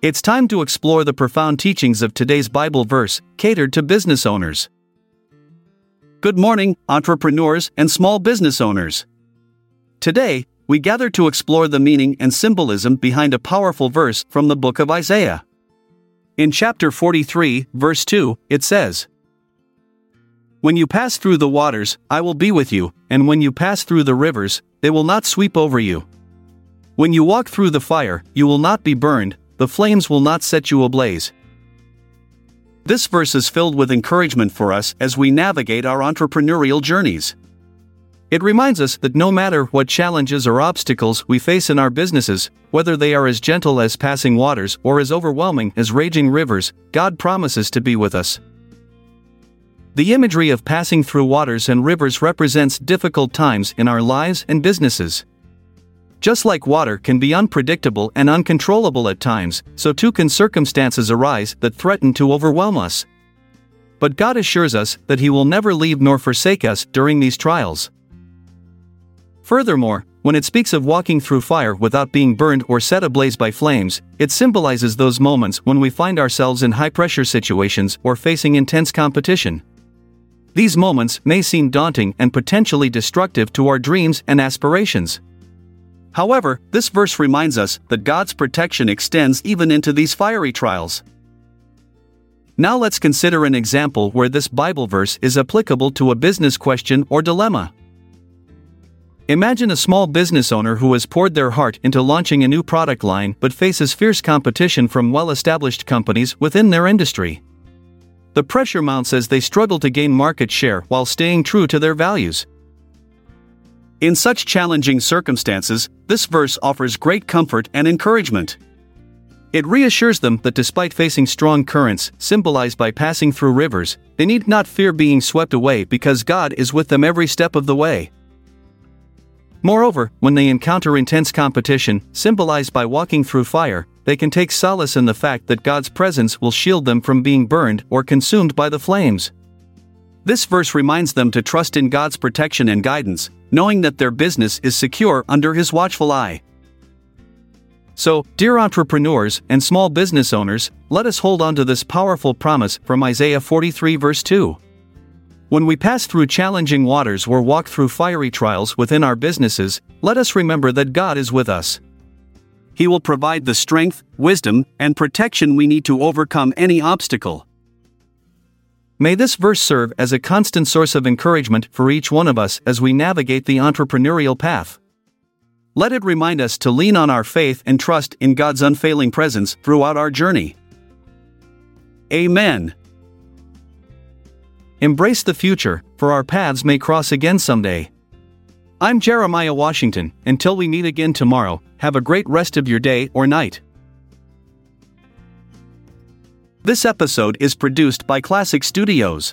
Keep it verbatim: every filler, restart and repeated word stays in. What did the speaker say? It's time to explore the profound teachings of today's Bible verse, catered to business owners. Good morning, entrepreneurs and small business owners. Today, we gather to explore the meaning and symbolism behind a powerful verse from the book of Isaiah. In chapter forty-three, verse two, it says, "When you pass through the waters, I will be with you, and when you pass through the rivers, they will not sweep over you. When you walk through the fire, you will not be burned, the flames will not set you ablaze." This verse is filled with encouragement for us as we navigate our entrepreneurial journeys. It reminds us that no matter what challenges or obstacles we face in our businesses, whether they are as gentle as passing waters or as overwhelming as raging rivers, God promises to be with us. The imagery of passing through waters and rivers represents difficult times in our lives and businesses. Just like water can be unpredictable and uncontrollable at times, so too can circumstances arise that threaten to overwhelm us. But God assures us that He will never leave nor forsake us during these trials. Furthermore, when it speaks of walking through fire without being burned or set ablaze by flames, it symbolizes those moments when we find ourselves in high-pressure situations or facing intense competition. These moments may seem daunting and potentially destructive to our dreams and aspirations. However, this verse reminds us that God's protection extends even into these fiery trials. Now let's consider an example where this Bible verse is applicable to a business question or dilemma. Imagine a small business owner who has poured their heart into launching a new product line but faces fierce competition from well-established companies within their industry. The pressure mounts as they struggle to gain market share while staying true to their values. In such challenging circumstances, this verse offers great comfort and encouragement. It reassures them that despite facing strong currents, symbolized by passing through rivers, they need not fear being swept away because God is with them every step of the way. Moreover, when they encounter intense competition, symbolized by walking through fire, they can take solace in the fact that God's presence will shield them from being burned or consumed by the flames. This verse reminds them to trust in God's protection and guidance, knowing that their business is secure under His watchful eye. So, dear entrepreneurs and small business owners, let us hold on to this powerful promise from Isaiah forty-three verse two. When we pass through challenging waters or walk through fiery trials within our businesses, let us remember that God is with us. He will provide the strength, wisdom, and protection we need to overcome any obstacle. May this verse serve as a constant source of encouragement for each one of us as we navigate the entrepreneurial path. Let it remind us to lean on our faith and trust in God's unfailing presence throughout our journey. Amen. Embrace the future, for our paths may cross again someday. I'm Jeremiah Washington. Until we meet again tomorrow, have a great rest of your day or night. This episode is produced by Classic Studios.